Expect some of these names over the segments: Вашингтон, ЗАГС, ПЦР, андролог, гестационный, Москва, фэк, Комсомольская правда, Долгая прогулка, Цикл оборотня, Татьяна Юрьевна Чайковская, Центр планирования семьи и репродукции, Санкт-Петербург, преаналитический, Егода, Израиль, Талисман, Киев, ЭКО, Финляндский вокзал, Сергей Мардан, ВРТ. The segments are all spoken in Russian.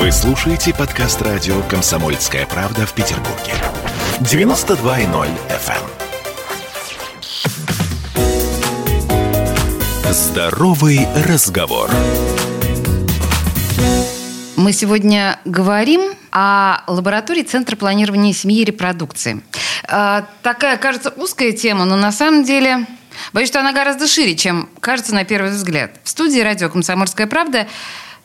Вы слушаете подкаст-радио «Комсомольская правда» в Петербурге. 92.0 FM. Здоровый разговор. Мы сегодня говорим о лаборатории Центра планирования семьи и репродукции. Такая, кажется, узкая тема, но на самом деле... Боюсь, что она гораздо шире, чем кажется на первый взгляд. В студии радио «Комсомольская правда»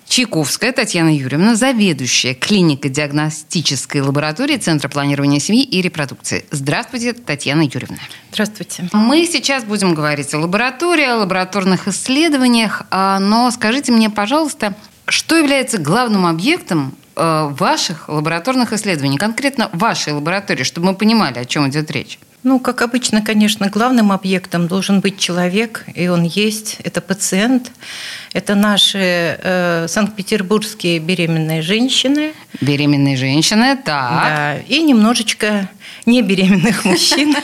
Чайковская Татьяна Юрьевна, заведующая клинико-диагностической лабораторией Центра планирования семьи и репродукции. Здравствуйте, Татьяна Юрьевна. Здравствуйте. Мы сейчас будем говорить о лаборатории, о лабораторных исследованиях, но скажите мне, пожалуйста, что является главным объектом ваших лабораторных исследований, конкретно вашей лаборатории, чтобы мы понимали, о чем идет речь? Как обычно, конечно, главным объектом должен быть человек, и он есть. Это пациент, это наши санкт-петербургские беременные женщины. Беременные женщины, так. Да, и немножечко небеременных мужчин.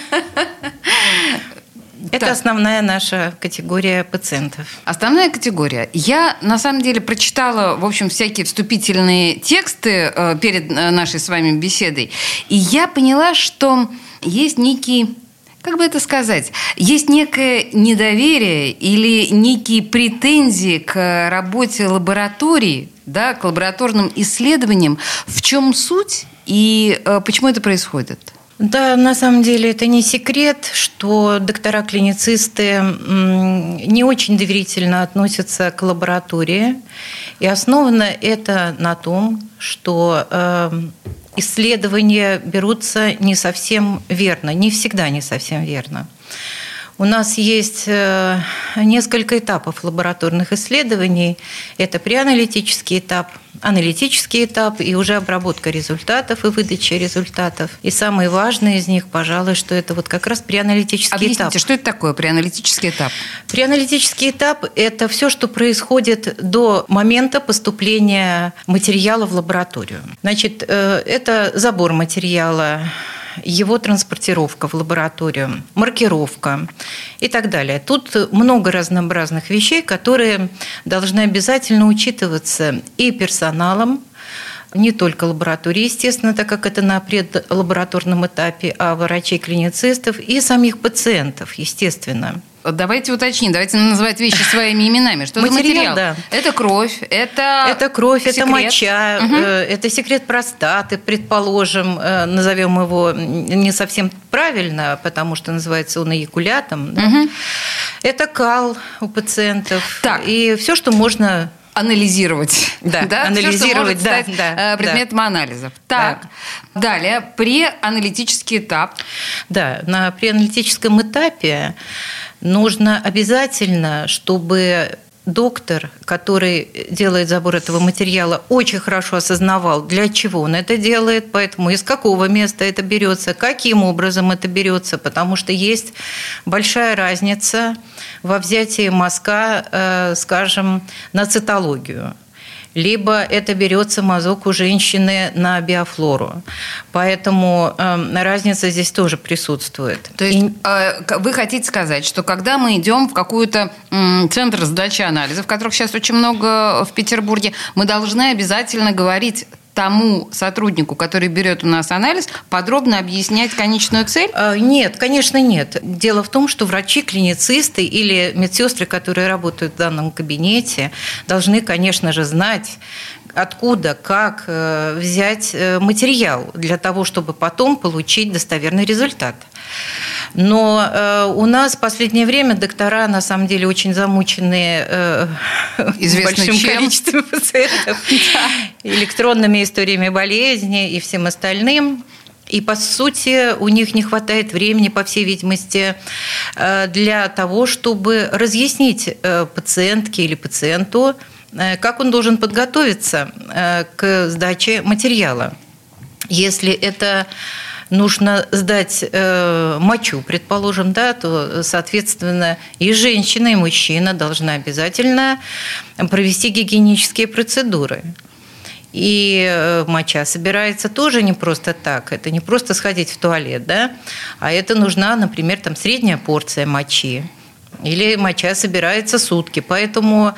Это основная наша категория пациентов. Основная категория. Я, на самом деле, прочитала, в общем, всякие вступительные тексты перед нашей с вами беседой, и я поняла, что... Есть некий, как бы это сказать, есть некое недоверие или некие претензии к работе лаборатории, да, к лабораторным исследованиям. В чем суть и почему это происходит? Да, на самом деле это не секрет, что доктора-клиницисты не очень доверительно относятся к лаборатории. И основано это на том, что... Исследования берутся не совсем верно, не всегда не совсем верно. У нас есть несколько этапов лабораторных исследований. Это преаналитический этап, аналитический этап и уже обработка результатов и выдача результатов. И самый важный из них, пожалуй, что это вот как раз преаналитический этап. Объясните, что это такое преаналитический этап? Преаналитический этап – это все, что происходит до момента поступления материала в лабораторию. Значит, это забор материала, его транспортировка в лабораторию, маркировка и так далее. Тут много разнообразных вещей, которые должны обязательно учитываться и персоналом, не только лаборатории, естественно, так как это на предлабораторном этапе, а врачей-клиницистов и самих пациентов, естественно. Давайте уточним, давайте называть вещи своими именами. Что материал? Да. Это кровь, это кровь, секрет. Это моча, угу. Это секрет простаты, предположим, назовем его не совсем правильно, потому что называется он эякулятом. Да? Угу. Это кал у пациентов. Так. И все, что можно анализировать. Да, анализировать, все, что может стать предметом анализов. Так, да. Далее, преаналитический этап. Да, на преаналитическом этапе нужно обязательно, чтобы доктор, который делает забор этого материала, очень хорошо осознавал, для чего он это делает, поэтому из какого места это берется, каким образом это берется, потому что есть большая разница во взятии мазка, скажем, на цитологию. Либо это берется мазок у женщины на биофлору. Поэтому разница здесь тоже присутствует. То есть вы хотите сказать, что когда мы идем в какой-то центр сдачи анализов, которых сейчас очень много в Петербурге, мы должны обязательно говорить тому сотруднику, который берет у нас анализ, подробно объяснять конечную цель? Нет, конечно, нет. Дело в том, что врачи-клиницисты или медсестры, которые работают в данном кабинете, должны, конечно же, знать, откуда, как взять материал для того, чтобы потом получить достоверный результат. Но у нас в последнее время доктора, на самом деле, очень замучены большим количеством пациентов, электронными историями болезни и всем остальным. И, по сути, у них не хватает времени, по всей видимости, для того, чтобы разъяснить пациентке или пациенту, как он должен подготовиться к сдаче материала. Если это... нужно сдать мочу, предположим, да, то, соответственно, и женщина, и мужчина должны обязательно провести гигиенические процедуры. И моча собирается тоже не просто так. Это не просто сходить в туалет, да, а это нужна, например, там, средняя порция мочи. или моча собирается сутки. Поэтому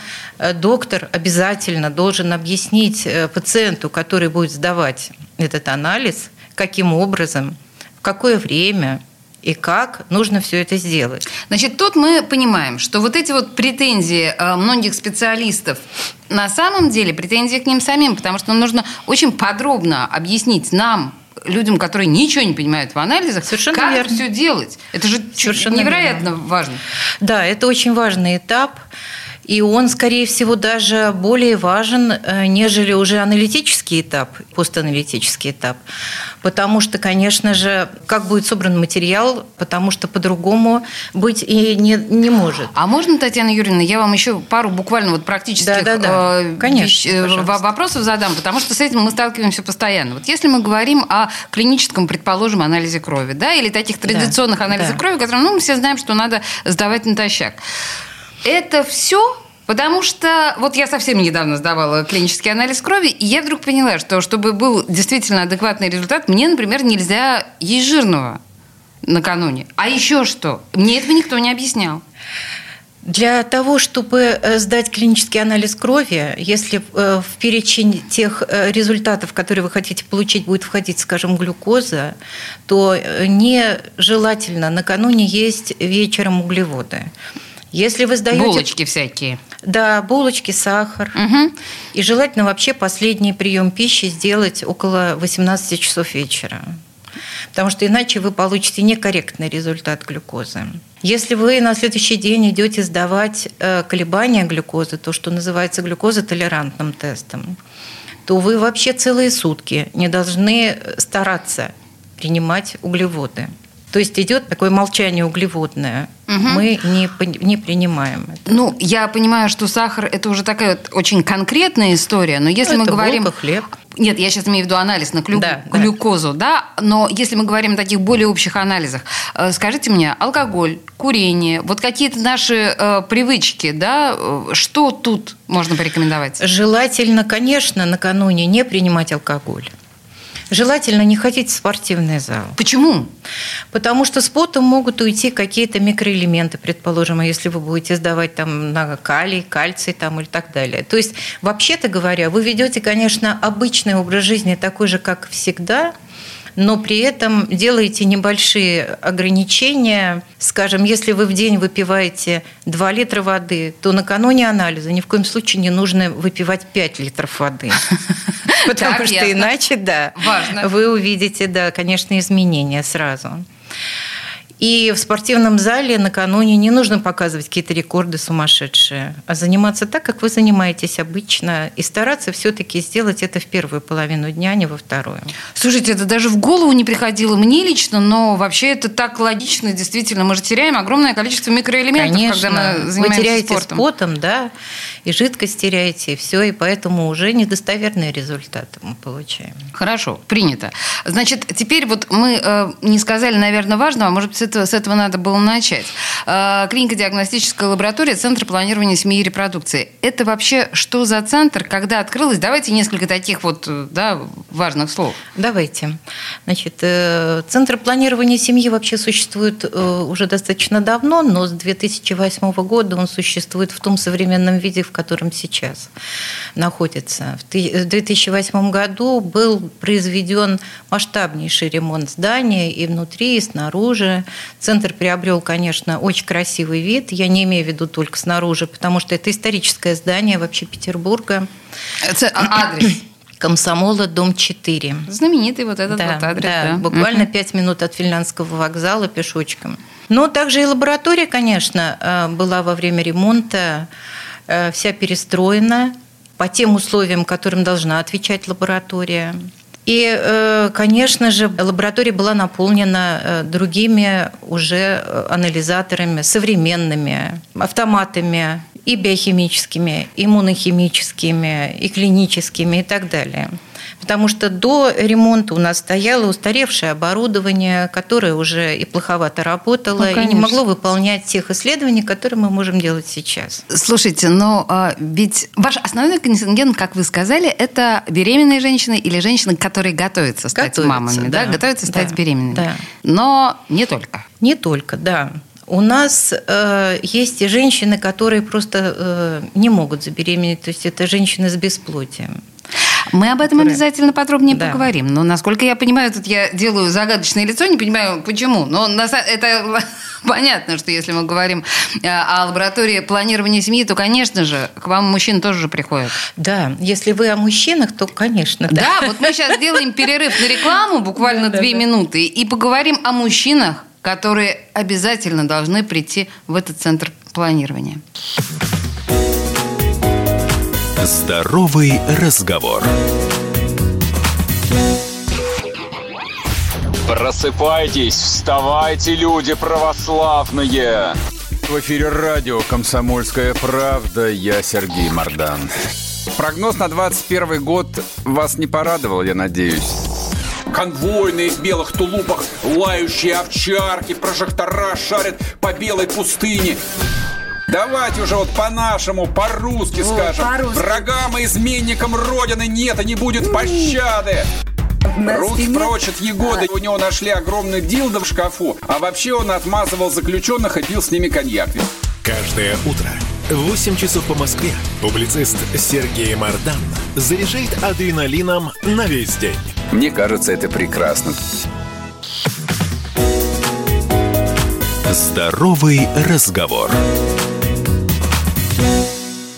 доктор обязательно должен объяснить пациенту, который будет сдавать этот анализ, каким образом, в какое время и как нужно все это сделать. Значит, тут мы понимаем, что вот эти вот претензии многих специалистов, на самом деле претензии к ним самим, потому что нужно очень подробно объяснить нам, людям, которые ничего не понимают в анализах, совершенно как верно. Все делать. Это же совершенно невероятно верно. Важно. Да, это очень важный этап. И он, скорее всего, даже более важен, нежели уже аналитический этап, постаналитический этап. Потому что, конечно же, как будет собран материал, потому что по-другому быть и не может. А можно, Татьяна Юрьевна, я вам еще пару буквально вот практических вопросов задам, потому что с этим мы сталкиваемся постоянно. Вот если мы говорим о клиническом, предположим, анализе крови, да, или таких традиционных анализов крови, которые, мы все знаем, что надо сдавать натощак. Это все, потому что вот я совсем недавно сдавала клинический анализ крови, и я вдруг поняла, что чтобы был действительно адекватный результат, мне, например, нельзя есть жирного накануне. А еще что? Мне этого никто не объяснял. Для того, чтобы сдать клинический анализ крови, если в перечень тех результатов, которые вы хотите получить, будет входить, скажем, глюкоза, то нежелательно накануне есть вечером углеводы. Если вы сдаете... Булочки всякие. Да, булочки, сахар. Угу. И желательно вообще последний прием пищи сделать около 18 часов вечера. Потому что иначе вы получите некорректный результат глюкозы. Если вы на следующий день идете сдавать колебания глюкозы, то, что называется глюкозотолерантным тестом, то вы вообще целые сутки не должны стараться принимать углеводы. То есть идет такое молчание углеводное. Угу. Мы не принимаем это. Ну, я понимаю, что сахар – это уже такая вот очень конкретная история, но если мы говорим… Булка, хлеб. Нет, я сейчас имею в виду анализ на глюкозу, да? Но если мы говорим о таких более общих анализах, скажите мне, алкоголь, курение, вот какие-то наши привычки, да, что тут можно порекомендовать? Желательно, конечно, накануне не принимать алкоголь. Желательно не ходить в спортивный зал. Почему? Потому что с потом могут уйти какие-то микроэлементы, предположим, если вы будете сдавать там на калий, кальций там, или так далее. То есть, вообще-то говоря, вы ведете, конечно, обычный образ жизни, такой же, как всегда, но при этом делаете небольшие ограничения. Скажем, если вы в день выпиваете 2 литра воды, то накануне анализа ни в коем случае не нужно выпивать 5 литров воды. Потому что иначе, да, вы увидите, да, конечно, изменения сразу. И в спортивном зале накануне не нужно показывать какие-то рекорды сумасшедшие, а заниматься так, как вы занимаетесь обычно, и стараться все-таки сделать это в первую половину дня, а не во вторую. Слушайте, это даже в голову не приходило мне лично, но вообще это так логично, действительно. Мы же теряем огромное количество микроэлементов, конечно, когда мы занимаемся спортом. Вы теряете с потом, да, и жидкость теряете, и все, и поэтому уже недостоверные результаты мы получаем. Хорошо, принято. Значит, теперь вот мы не сказали, наверное, важного, а может быть, с этого надо было начать. Клинико-диагностическая лаборатория Центра планирования семьи и репродукции. Это вообще что за центр, когда открылась? Давайте несколько таких вот, да, важных слов. Давайте. Значит, Центр планирования семьи вообще существует уже достаточно давно, но с 2008 года он существует в том современном виде, в котором сейчас находится. В 2008 году был произведен масштабнейший ремонт здания и внутри, и снаружи. Центр приобрел, конечно, очень красивый вид. Я не имею в виду только снаружи, потому что это историческое здание вообще Петербурга. Адрес? Комсомола, дом 4. Знаменитый вот этот вот адрес. Да. Буквально 5 минут от Финляндского вокзала пешочком. Но также и лаборатория, конечно, была во время ремонта вся перестроена по тем условиям, которым должна отвечать лаборатория. И, конечно же, лаборатория была наполнена другими уже анализаторами, современными, автоматами, и биохимическими, и иммунохимическими, и клиническими, и так далее. Потому что до ремонта у нас стояло устаревшее оборудование, которое уже и плоховато работало, и не могло выполнять тех исследований, которые мы можем делать сейчас. Слушайте, но ведь ваш основной контингент, как вы сказали, это беременные женщины или женщины, которые готовятся стать мамами, да? Готовятся стать беременными. Да. Но не только. Не только, да. У нас есть и женщины, которые просто не могут забеременеть, то есть это женщины с бесплодием. Мы об этом обязательно подробнее поговорим. Но, насколько я понимаю, тут я делаю загадочное лицо, не понимаю, почему. Но это понятно, что если мы говорим о лаборатории планирования семьи, то, конечно же, к вам мужчины тоже приходят. Да, если вы о мужчинах, то, конечно. Да, вот мы сейчас делаем перерыв на рекламу, буквально 2 минуты, и поговорим о мужчинах, которые обязательно должны прийти в этот центр планирования. Здоровый разговор. Просыпайтесь, вставайте, люди православные! В эфире радио «Комсомольская правда». Я Сергей Мардан. Прогноз на 21 год вас не порадовал, я надеюсь. Конвойные в белых тулупах, лающие овчарки, прожектора шарят по белой пустыне. Давайте уже вот по-нашему, по-русски скажем. По-русски. Врагам и изменникам Родины нет и не будет пощады. Руки прочь от Егоды. У него нашли огромный дилдо в шкафу. А вообще он отмазывал заключенных и пил с ними коньяк. Каждое утро в 8 часов по Москве публицист Сергей Мардан заряжает адреналином на весь день. Мне кажется, это прекрасно. Здоровый разговор.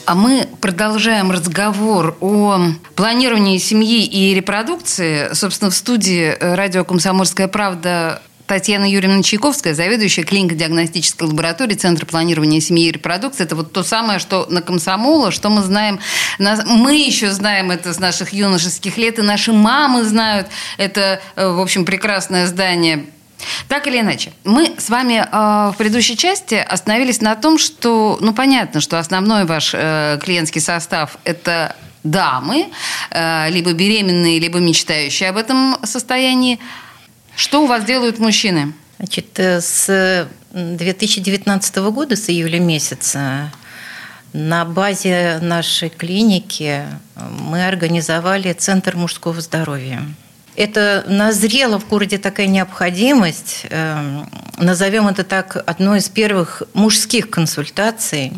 А мы продолжаем разговор о планировании семьи и репродукции. Собственно, в студии радио «Комсомольская правда» Татьяна Юрьевна Чайковская, заведующая клинико-диагностической лабораторией Центра планирования семьи и репродукции. Это вот то самое, что на Комсомола, что мы знаем. Мы еще знаем это с наших юношеских лет, и наши мамы знают. Это, в общем, прекрасное здание. Так или иначе, мы с вами в предыдущей части остановились на том, что, понятно, что основной ваш клиентский состав – это дамы, либо беременные, либо мечтающие об этом состоянии. Что у вас делают мужчины? Значит, с 2019 года, с июля месяца, на базе нашей клиники мы организовали Центр мужского здоровья. Это назрела в городе такая необходимость, назовем это так, одной из первых мужских консультаций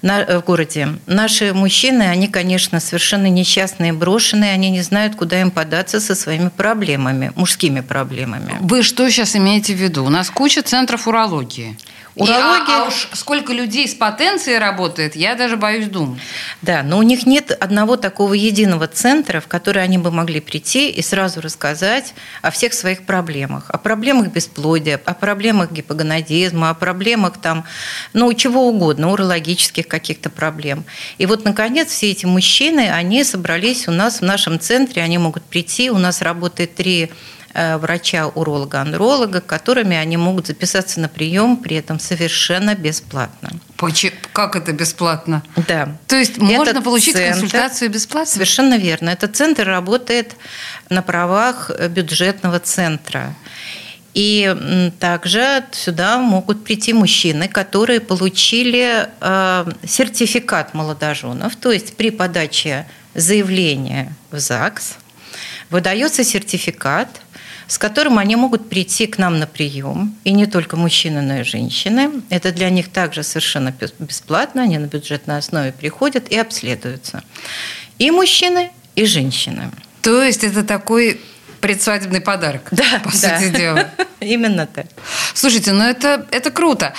в городе. Наши мужчины, они, конечно, совершенно несчастные, брошенные, они не знают, куда им податься со своими проблемами, мужскими проблемами. Вы что сейчас имеете в виду? У нас куча центров урологии. А уж сколько людей с потенцией работает, я даже боюсь думать. Да, но у них нет одного такого единого центра, в который они бы могли прийти и сразу рассказать о всех своих проблемах. О проблемах бесплодия, о проблемах гипогонадизма, о проблемах там, чего угодно, урологических каких-то проблем. И вот, наконец, все эти мужчины, они собрались у нас в нашем центре, они могут прийти, у нас работает 3 врача-уролога-андролога, которыми они могут записаться на прием, при этом совершенно бесплатно. Как это бесплатно? Да. То есть можно получить консультацию бесплатно? Совершенно верно. Этот центр работает на правах бюджетного центра. И также сюда могут прийти мужчины, которые получили сертификат молодоженов, то есть при подаче заявления в ЗАГС выдается сертификат, с которым они могут прийти к нам на прием. И не только мужчины, но и женщины. Это для них также совершенно бесплатно. Они на бюджетной основе приходят и обследуются. И мужчины, и женщины. То есть это такой предсвадебный подарок, да, по сути дела. Именно так. Слушайте, это круто.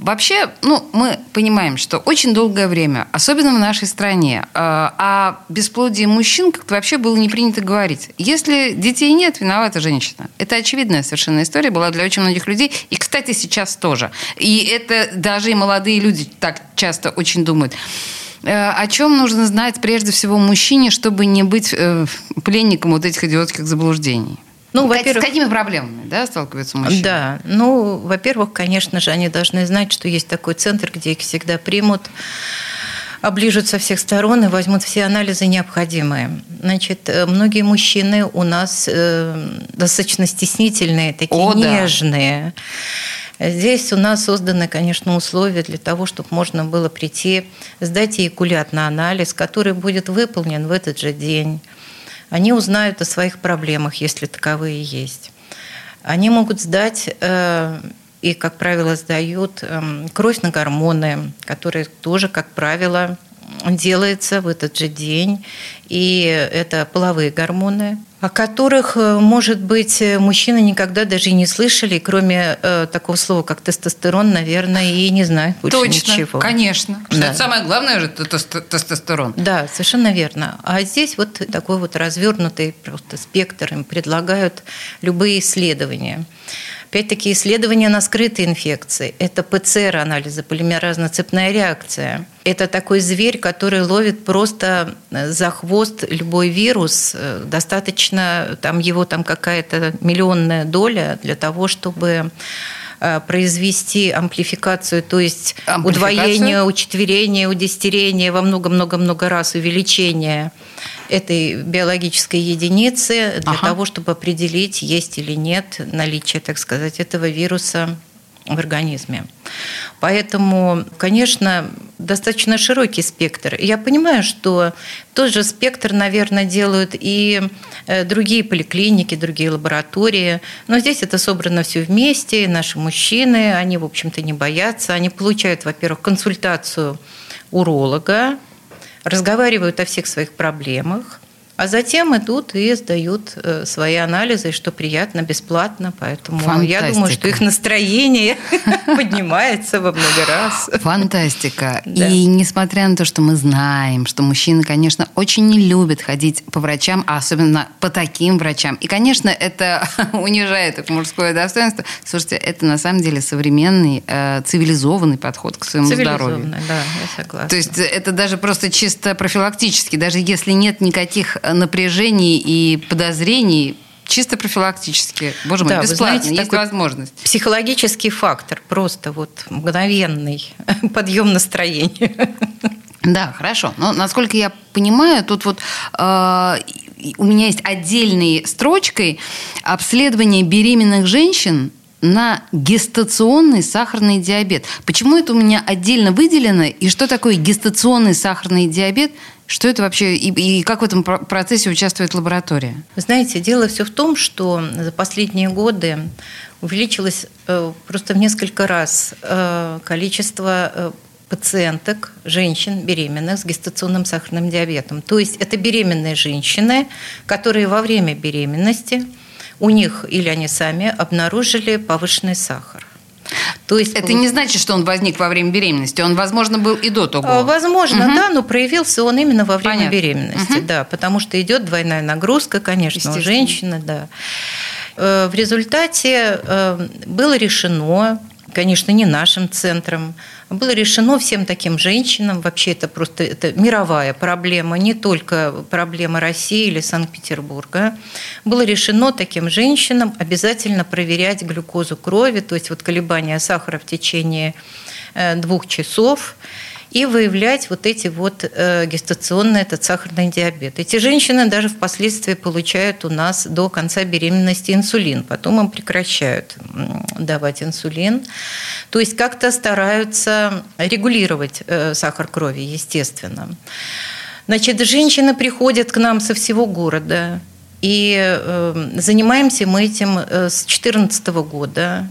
Вообще, мы понимаем, что очень долгое время, особенно в нашей стране, о бесплодии мужчин как-то вообще было не принято говорить. Если детей нет, виновата женщина. Это очевидная совершенно история, была для очень многих людей. И, кстати, сейчас тоже. И это даже и молодые люди так часто очень думают. О чем нужно знать прежде всего мужчине, чтобы не быть пленником вот этих идиотских заблуждений? Во-первых, с какими проблемами сталкиваются мужчины? Да, во-первых, конечно же, они должны знать, что есть такой центр, где их всегда примут, оближут со всех сторон и возьмут все анализы необходимые. Значит, многие мужчины у нас достаточно стеснительные, такие нежные. Да. Здесь у нас созданы, конечно, условия для того, чтобы можно было прийти, сдать эякулят на анализ, который будет выполнен в этот же день. Они узнают о своих проблемах, если таковые есть. Они могут сдать и, как правило, сдают кровь на гормоны, которые тоже, как правило, делается в этот же день. И это половые гормоны, о которых, может быть, мужчины никогда даже и не слышали, кроме такого слова, как тестостерон, наверное, и не знают больше точно, ничего. Конечно. Да. Самое главное же тестостерон. Да, совершенно верно. А здесь вот такой вот развернутый просто спектр им предлагают любые исследования. Опять-таки исследования на скрытые инфекции. Это ПЦР анализы, полимеразно-цепная реакция. Это такой зверь, который ловит просто за хвост любой вирус. Достаточно там, его там какая-то миллионная доля для того, чтобы произвести амплификацию, то есть удвоение, учетверение, удесятерение, во много-много-много раз увеличение этой биологической единицы для того, чтобы определить, есть или нет наличие, так сказать, этого вируса в организме. Поэтому, конечно, достаточно широкий спектр. Я понимаю, что тот же спектр, наверное, делают и другие поликлиники, другие лаборатории. Но здесь это собрано все вместе. Наши мужчины, они, в общем-то, не боятся. Они получают, во-первых, консультацию уролога, разговаривают о всех своих проблемах, а затем идут и сдают свои анализы, что приятно, бесплатно. Поэтому фантастика. Я думаю, что их настроение поднимается во много раз. Фантастика. Да. И несмотря на то, что мы знаем, что мужчины, конечно, очень не любят ходить по врачам, а особенно по таким врачам. И, конечно, это унижает их мужское достоинство. Слушайте, это на самом деле современный, цивилизованный подход к своему здоровью. Цивилизованный, да, я согласна. То есть это даже просто чисто профилактически, даже если нет никаких напряжений и подозрений, чисто профилактически. Боже мой, да, бесплатно, вы знаете, есть такой возможность. Психологический фактор, просто вот мгновенный подъем настроения. Да, хорошо. Но, насколько я понимаю, тут вот у меня есть отдельной строчкой обследование беременных женщин на гестационный сахарный диабет. Почему это у меня отдельно выделено? И что такое гестационный сахарный диабет? Что это вообще и как в этом процессе участвует лаборатория? Вы знаете, дело все в том, что за последние годы увеличилось просто в несколько раз количество пациенток, женщин беременных с гестационным сахарным диабетом. То есть это беременные женщины, которые во время беременности у них или они сами обнаружили повышенный сахар. То есть это не значит, что он возник во время беременности. Он, возможно, был и до того. Возможно, да, но проявился он именно во время беременности, да, потому что идет двойная нагрузка, конечно, у женщины, да. В результате было решено, конечно, не нашим центром, было решено всем таким женщинам, вообще это просто это мировая проблема, не только проблема России или Санкт-Петербурга, было решено таким женщинам обязательно проверять глюкозу крови, то есть вот колебания сахара в течение 2 часов, и выявлять вот эти вот гестационный этот сахарный диабет. Эти женщины даже впоследствии получают у нас до конца беременности инсулин, потом им прекращают давать инсулин. То есть как-то стараются регулировать сахар крови, естественно. Значит, женщины приходят к нам со всего города, и занимаемся мы этим с 2014 года.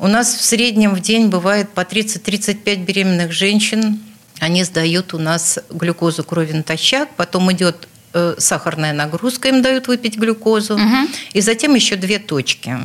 У нас в среднем в день бывает по 30-35 беременных женщин. Они сдают у нас глюкозу крови натощак, потом идет сахарная нагрузка, им дают выпить глюкозу, и затем еще 2 точки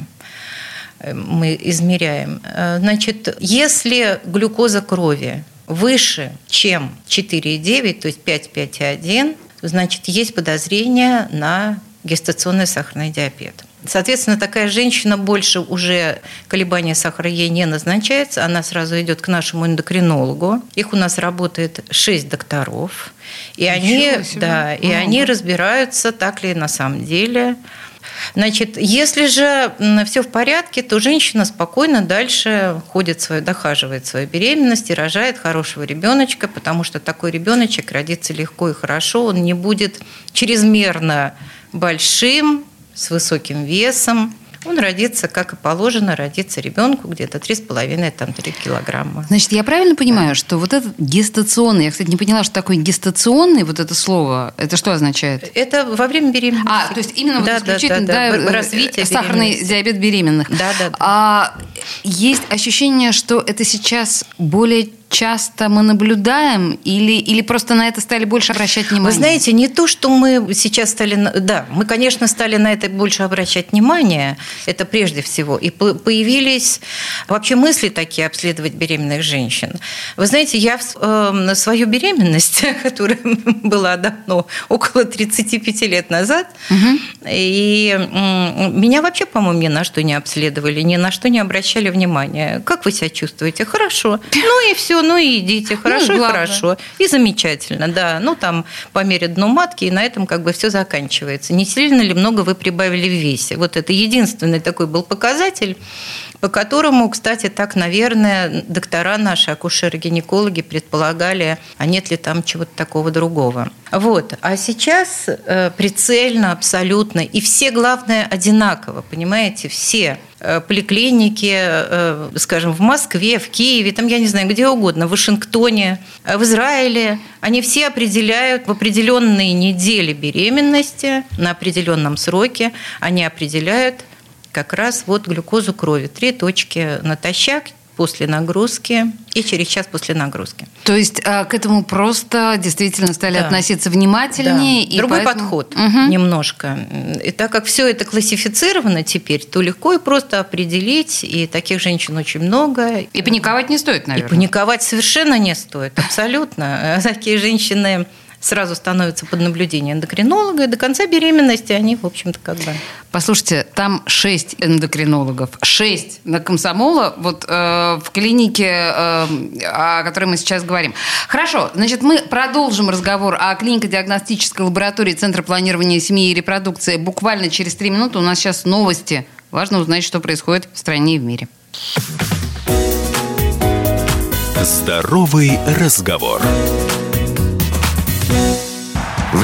мы измеряем. Значит, если глюкоза крови выше, чем 4,9, то есть 5,5,1, значит, есть подозрение на гестационный сахарный диабет. Соответственно, такая женщина больше уже колебания сахара ей не назначается, она сразу идет к нашему эндокринологу. Их у нас работает 6 докторов, и они разбираются, так ли на самом деле. Значит, если же все в порядке, то женщина спокойно дальше ходит дохаживает свою беременность и рожает хорошего ребеночка, потому что такой ребеночек родится легко и хорошо, он не будет чрезмерно большим, с высоким весом. Он родится, как и положено, родится ребенку где-то 3,5-3 килограмма. Значит, я правильно понимаю, что вот этот гестационный, я, кстати, не поняла, что такое гестационный, вот это слово, это что означает? Это во время беременности. А, то есть именно вот исключительно развитие сахарный диабет беременных. Да, да. А Есть ощущение, что это сейчас более часто мы наблюдаем или просто на это стали больше обращать внимание? Вы знаете, не то, что мы сейчас стали... Да, мы, конечно, стали на это больше обращать внимание, это прежде всего. И появились вообще мысли такие обследовать беременных женщин. Вы знаете, я свою беременность, которая была давно, около 35 лет назад, и меня вообще, по-моему, ни на что не обследовали, ни на что не обращали внимания. Как вы себя чувствуете? Хорошо. Ну и все. Ну и идите, хорошо, ну, и хорошо, и замечательно, да. Ну, там, по мере дну матки, и на этом как бы все заканчивается. Не сильно ли много вы прибавили в весе? Вот это единственный такой был показатель, по которому, кстати, так, наверное, доктора наши, акушеры-гинекологи, предполагали, а нет ли там чего-то такого другого. Вот. А сейчас прицельно, абсолютно, и все, главное, одинаково, понимаете, все поликлиники, скажем, в Москве, в Киеве, там, я не знаю, где угодно, в Вашингтоне, в Израиле, они все определяют в определенные недели беременности, на определенном сроке, они определяют как раз вот глюкозу крови, 3 точки натощак, после нагрузки и через час после нагрузки. То есть к этому просто действительно стали относиться внимательнее. Да. И другой подход немножко. И так как все это классифицировано теперь, то легко и просто определить, и таких женщин очень много. И паниковать не стоит, наверное. И паниковать совершенно не стоит, абсолютно. Такие женщины сразу становятся под наблюдение эндокринолога, и до конца беременности они, в общем-то, как бы... Послушайте, там 6 эндокринологов, 6 на Комсомола, вот в клинике, о которой мы сейчас говорим. Хорошо, значит, мы продолжим разговор о клинико-диагностической лаборатории Центра планирования семьи и репродукции буквально через 3 минуты. У нас сейчас новости. Важно узнать, что происходит в стране и в мире. Здоровый разговор. В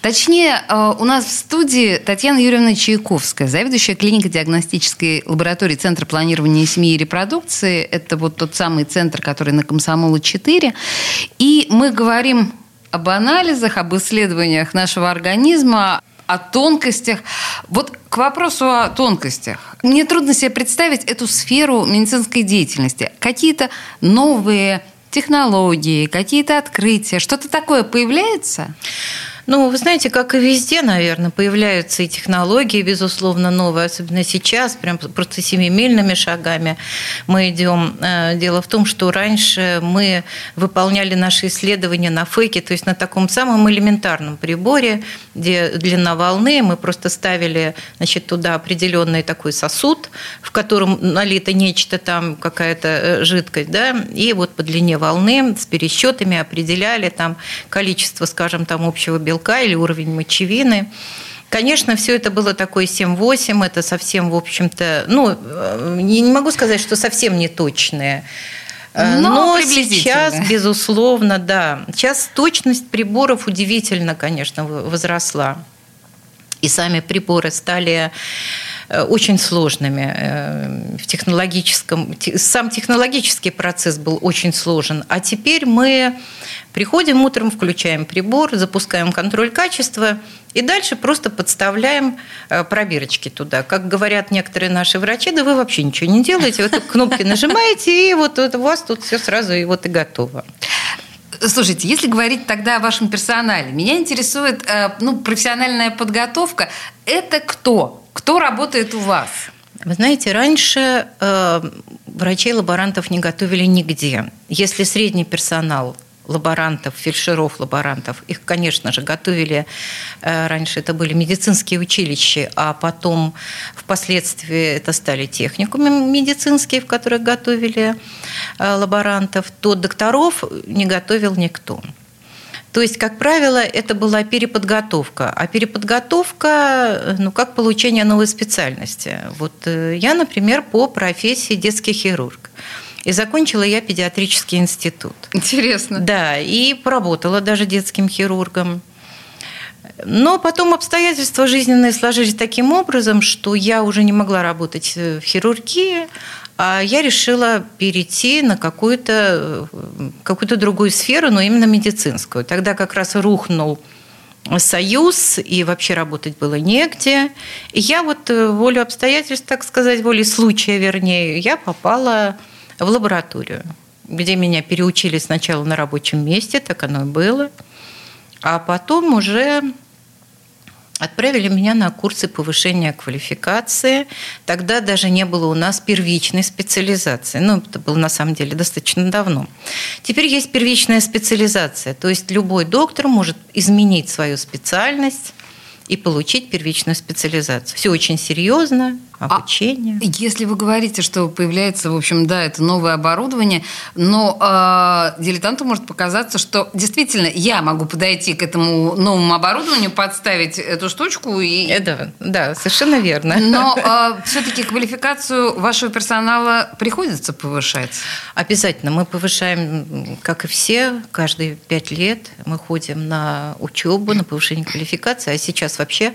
Точнее, у нас в студии Татьяна Юрьевна Чайковская, заведующая клинико-диагностической лабораторией Центра планирования семьи и репродукции. Это вот тот самый центр, который на Комсомола 4. И мы говорим об анализах, об исследованиях нашего организма, о тонкостях. Вот к вопросу о тонкостях. Мне трудно себе представить эту сферу медицинской деятельности. Какие-то новые технологии, какие-то открытия, что-то такое появляется? Ну, вы знаете, как и везде, наверное, появляются и технологии, безусловно, новые, особенно сейчас, прям просто семимильными шагами мы идем. Дело в том, что раньше мы выполняли наши исследования на фэке, то есть на таком самом элементарном приборе, где длина волны, мы просто ставили, значит, туда определенный такой сосуд, в котором налито нечто там, какая-то жидкость, да, и вот по длине волны с пересчетами определяли там количество, скажем, там общего белка, или уровень мочевины. Конечно, все это было такое 7-8, это совсем, в общем-то, ну, не могу сказать, что совсем неточное. Но сейчас, безусловно, да. Сейчас точность приборов удивительно, конечно, возросла. И сами приборы стали очень сложными в технологическом. Сам технологический процесс был очень сложен. А теперь мы приходим утром, включаем прибор, запускаем контроль качества и дальше просто подставляем пробирочки туда. Как говорят некоторые наши врачи, да вы вообще ничего не делаете, вы только кнопки нажимаете, и вот у вас тут все сразу и вот и готово. Слушайте, если говорить тогда о вашем персонале, меня интересует профессиональная подготовка. Это кто? Кто работает у вас? Вы знаете, раньше врачей-лаборантов не готовили нигде. Если средний персонал лаборантов, фельдшеров, лаборантов, их, конечно же, готовили. Раньше это были медицинские училища, а потом впоследствии это стали техникумы медицинские, в которых готовили лаборантов, то докторов не готовил никто. То есть, как правило, это была переподготовка. А переподготовка, как получение новой специальности. Я, например, по профессии детский хирург. И закончила я педиатрический институт. Интересно. Да, и поработала даже детским хирургом. Но потом обстоятельства жизненные сложились таким образом, что я уже не могла работать в хирургии, а я решила перейти на какую-то другую сферу, но именно медицинскую. Тогда как раз рухнул Союз, и вообще работать было негде. И я волю обстоятельств, так сказать, волей случая, вернее, я попала в лабораторию, где меня переучили сначала на рабочем месте, так оно и было, а потом уже отправили меня на курсы повышения квалификации. Тогда даже не было у нас первичной специализации. Это было на самом деле достаточно давно. Теперь есть первичная специализация. То есть любой доктор может изменить свою специальность и получить первичную специализацию. Все очень серьезно, обучение. А если вы говорите, что появляется, в общем, да, это новое оборудование, но дилетанту может показаться, что действительно я могу подойти к этому новому оборудованию, подставить эту штучку и... Да, совершенно верно. Но все-таки квалификацию вашего персонала приходится повышать? Обязательно. Мы повышаем, как и все, каждые 5 лет. Мы ходим на учебу, на повышение квалификации, а сейчас вообще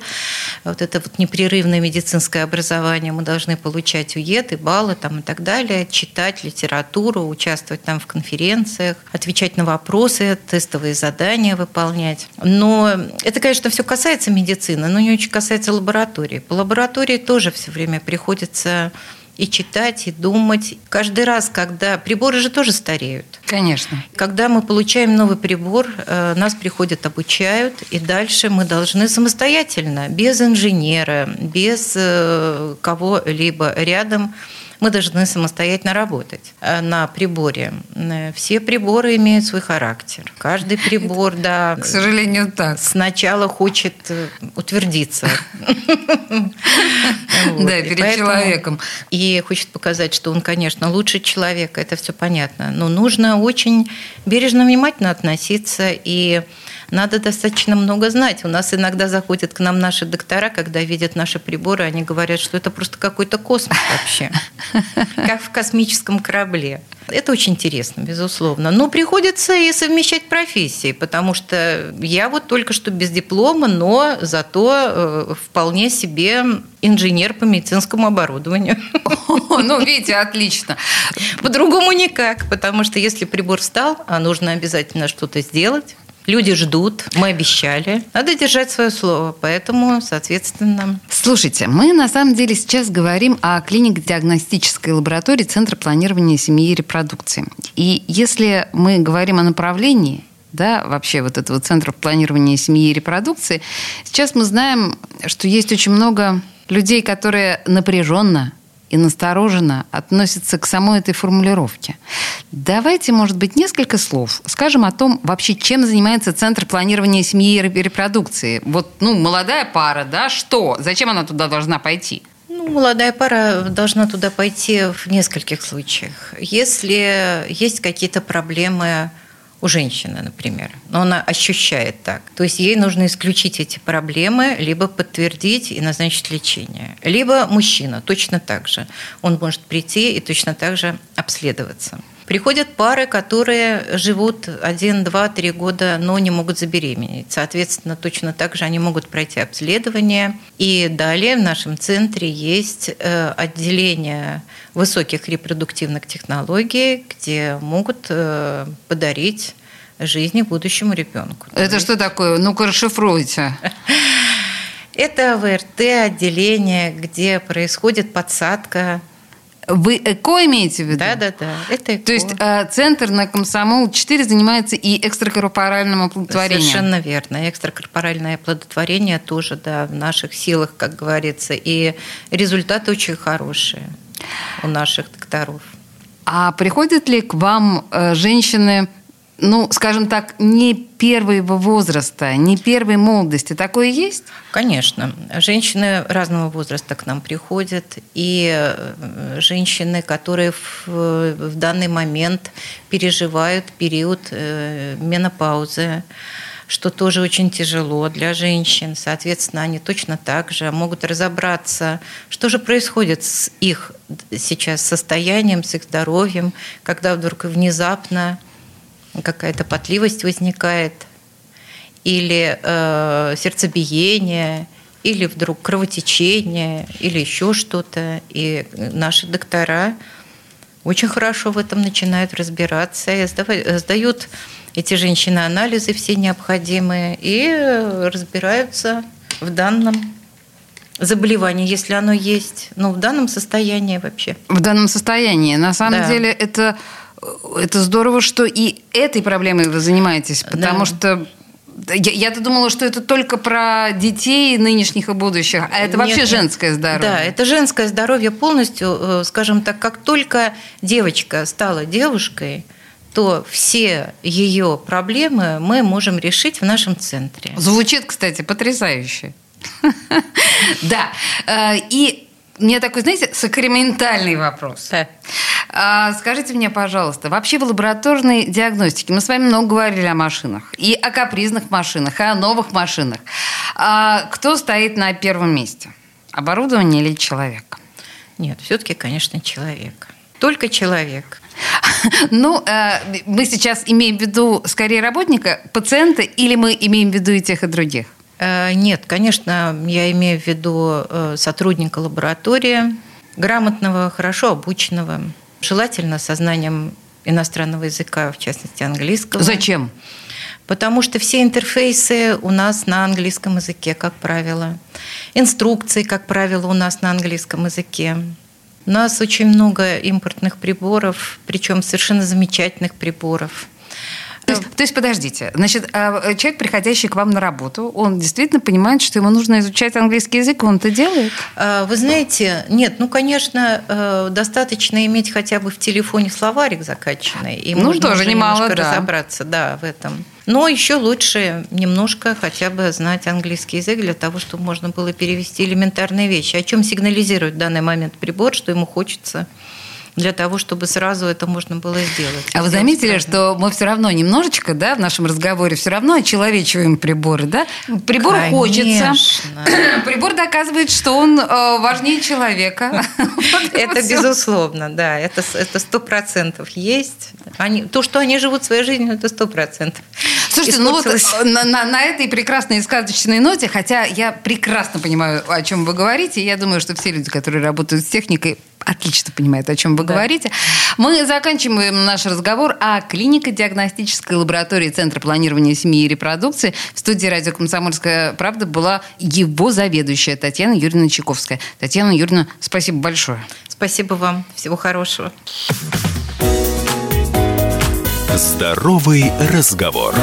это непрерывное медицинское образование. Мы должны получать уеды, баллы и так далее, читать литературу, участвовать там в конференциях, отвечать на вопросы, тестовые задания выполнять. Но это, конечно, все касается медицины, но не очень касается лаборатории. По лаборатории тоже все время приходится и читать, и думать. Каждый раз, когда... Приборы же тоже стареют. Конечно. Когда мы получаем новый прибор, нас приходят, обучают, и дальше мы должны самостоятельно, без инженера, без кого-либо рядом, мы должны самостоятельно работать на приборе. Все приборы имеют свой характер. Каждый прибор, да... К сожалению, так. Сначала хочет утвердиться. Да, перед человеком. И хочет показать, что он, конечно, лучше человека. Это все понятно. Но нужно очень бережно, внимательно относиться. И надо достаточно много знать. У нас иногда заходят к нам наши доктора, когда видят наши приборы, они говорят, что это просто какой-то космос вообще. Как в космическом корабле. Это очень интересно, безусловно. Но приходится и совмещать профессии, потому что я только что без диплома, но зато вполне себе инженер по медицинскому оборудованию. Видите, отлично. По-другому никак, потому что если прибор встал, а нужно обязательно что-то сделать, люди ждут, мы обещали. Надо держать свое слово, поэтому, соответственно... Слушайте, мы на самом деле сейчас говорим о клинико-диагностической лаборатории Центра планирования семьи и репродукции. И если мы говорим о направлении, вообще этого Центра планирования семьи и репродукции, сейчас мы знаем, что есть очень много людей, которые напряженно и настороженно относятся к самой этой формулировке. Давайте, может быть, несколько слов скажем о том, вообще, чем занимается Центр планирования семьи и репродукции. Молодая пара, что? Зачем она туда должна пойти? Молодая пара должна туда пойти в нескольких случаях. Если есть какие-то проблемы у женщины, например, но она ощущает так. То есть ей нужно исключить эти проблемы, либо подтвердить и назначить лечение. Либо мужчина точно так же. Он может прийти и точно так же обследоваться. Приходят пары, которые живут 1, 2, 3 года, но не могут забеременеть. Соответственно, точно так же они могут пройти обследование. И далее в нашем центре есть отделение высоких репродуктивных технологий, где могут подарить жизнь будущему ребенку. Это что такое? Ну-ка, расшифруйте. Это ВРТ-отделение, где происходит подсадка Вы ЭКО имеете в виду? Да. Это ЭКО. То есть центр на Комсомол-4 занимается и экстракорпоральным оплодотворением. Совершенно верно. Экстракорпоральное оплодотворение тоже, да, в наших силах, как говорится. И результаты очень хорошие у наших докторов. А приходят ли к вам женщины, ну, скажем так, не первого возраста, не первой молодости? Такое есть? Конечно. Женщины разного возраста к нам приходят. И женщины, которые в данный момент переживают период менопаузы, что тоже очень тяжело для женщин. Соответственно, они точно так же могут разобраться, что же происходит с их сейчас состоянием, с их здоровьем, когда вдруг внезапно какая-то потливость возникает, или сердцебиение, или вдруг кровотечение, или еще что-то. И наши доктора очень хорошо в этом начинают разбираться, и сдают эти женщины анализы все необходимые и разбираются в данном заболевание, если оно есть, но в данном состоянии вообще. В данном состоянии. На самом деле это здорово, что и этой проблемой вы занимаетесь, потому что я-то думала, что это только про детей нынешних и будущих, а это вообще женское здоровье. Да, это женское здоровье полностью, скажем так, как только девочка стала девушкой, то все ее проблемы мы можем решить в нашем центре. Звучит, кстати, потрясающе. Да. И у меня такой, знаете, сакраментальный вопрос. Скажите мне, пожалуйста, вообще в лабораторной диагностике мы с вами много говорили о машинах. И о капризных машинах, и о новых машинах. Кто стоит на первом месте? Оборудование или человек? Нет, все-таки, конечно, человек. Только человек. Ну, мы сейчас имеем в виду скорее работника, пациента, или мы имеем в виду и тех, и других? Нет, конечно, я имею в виду сотрудника лаборатории, грамотного, хорошо обученного, желательно со знанием иностранного языка, в частности английского. Зачем? Потому что все интерфейсы у нас на английском языке, как правило. Инструкции, как правило, у нас на английском языке. У нас очень много импортных приборов, причем совершенно замечательных приборов. То есть, подождите, значит, человек, приходящий к вам на работу, он действительно понимает, что ему нужно изучать английский язык, он это делает? Вы знаете, нет, ну, конечно, достаточно иметь хотя бы в телефоне словарик закачанный, и ну, можно уже немало разобраться, да, в этом. Но еще лучше немножко хотя бы знать английский язык для того, чтобы можно было перевести элементарные вещи, о чем сигнализирует в данный момент прибор, что ему хочется, для того, чтобы сразу это можно было сделать. А вы заметили, что мы все равно немножечко, да, в нашем разговоре все равно очеловечиваем приборы, да? Прибор хочется. Прибор доказывает, что он важнее человека. Это безусловно, да. Это 100% есть. То, что они живут своей жизнью, это 100%. Слушайте, ну вот на этой прекрасной и сказочной ноте, хотя я прекрасно понимаю, о чем вы говорите, я думаю, что все люди, которые работают с техникой, отлично понимают, о чем вы говорите. Мы заканчиваем наш разговор о клинико-диагностической лаборатории Центра планирования семьи и репродукции. В студии радио «Комсомольская правда» была его заведующая Татьяна Юрьевна Чайковская. Татьяна Юрьевна, спасибо большое. Спасибо вам. Всего хорошего. Здоровый разговор.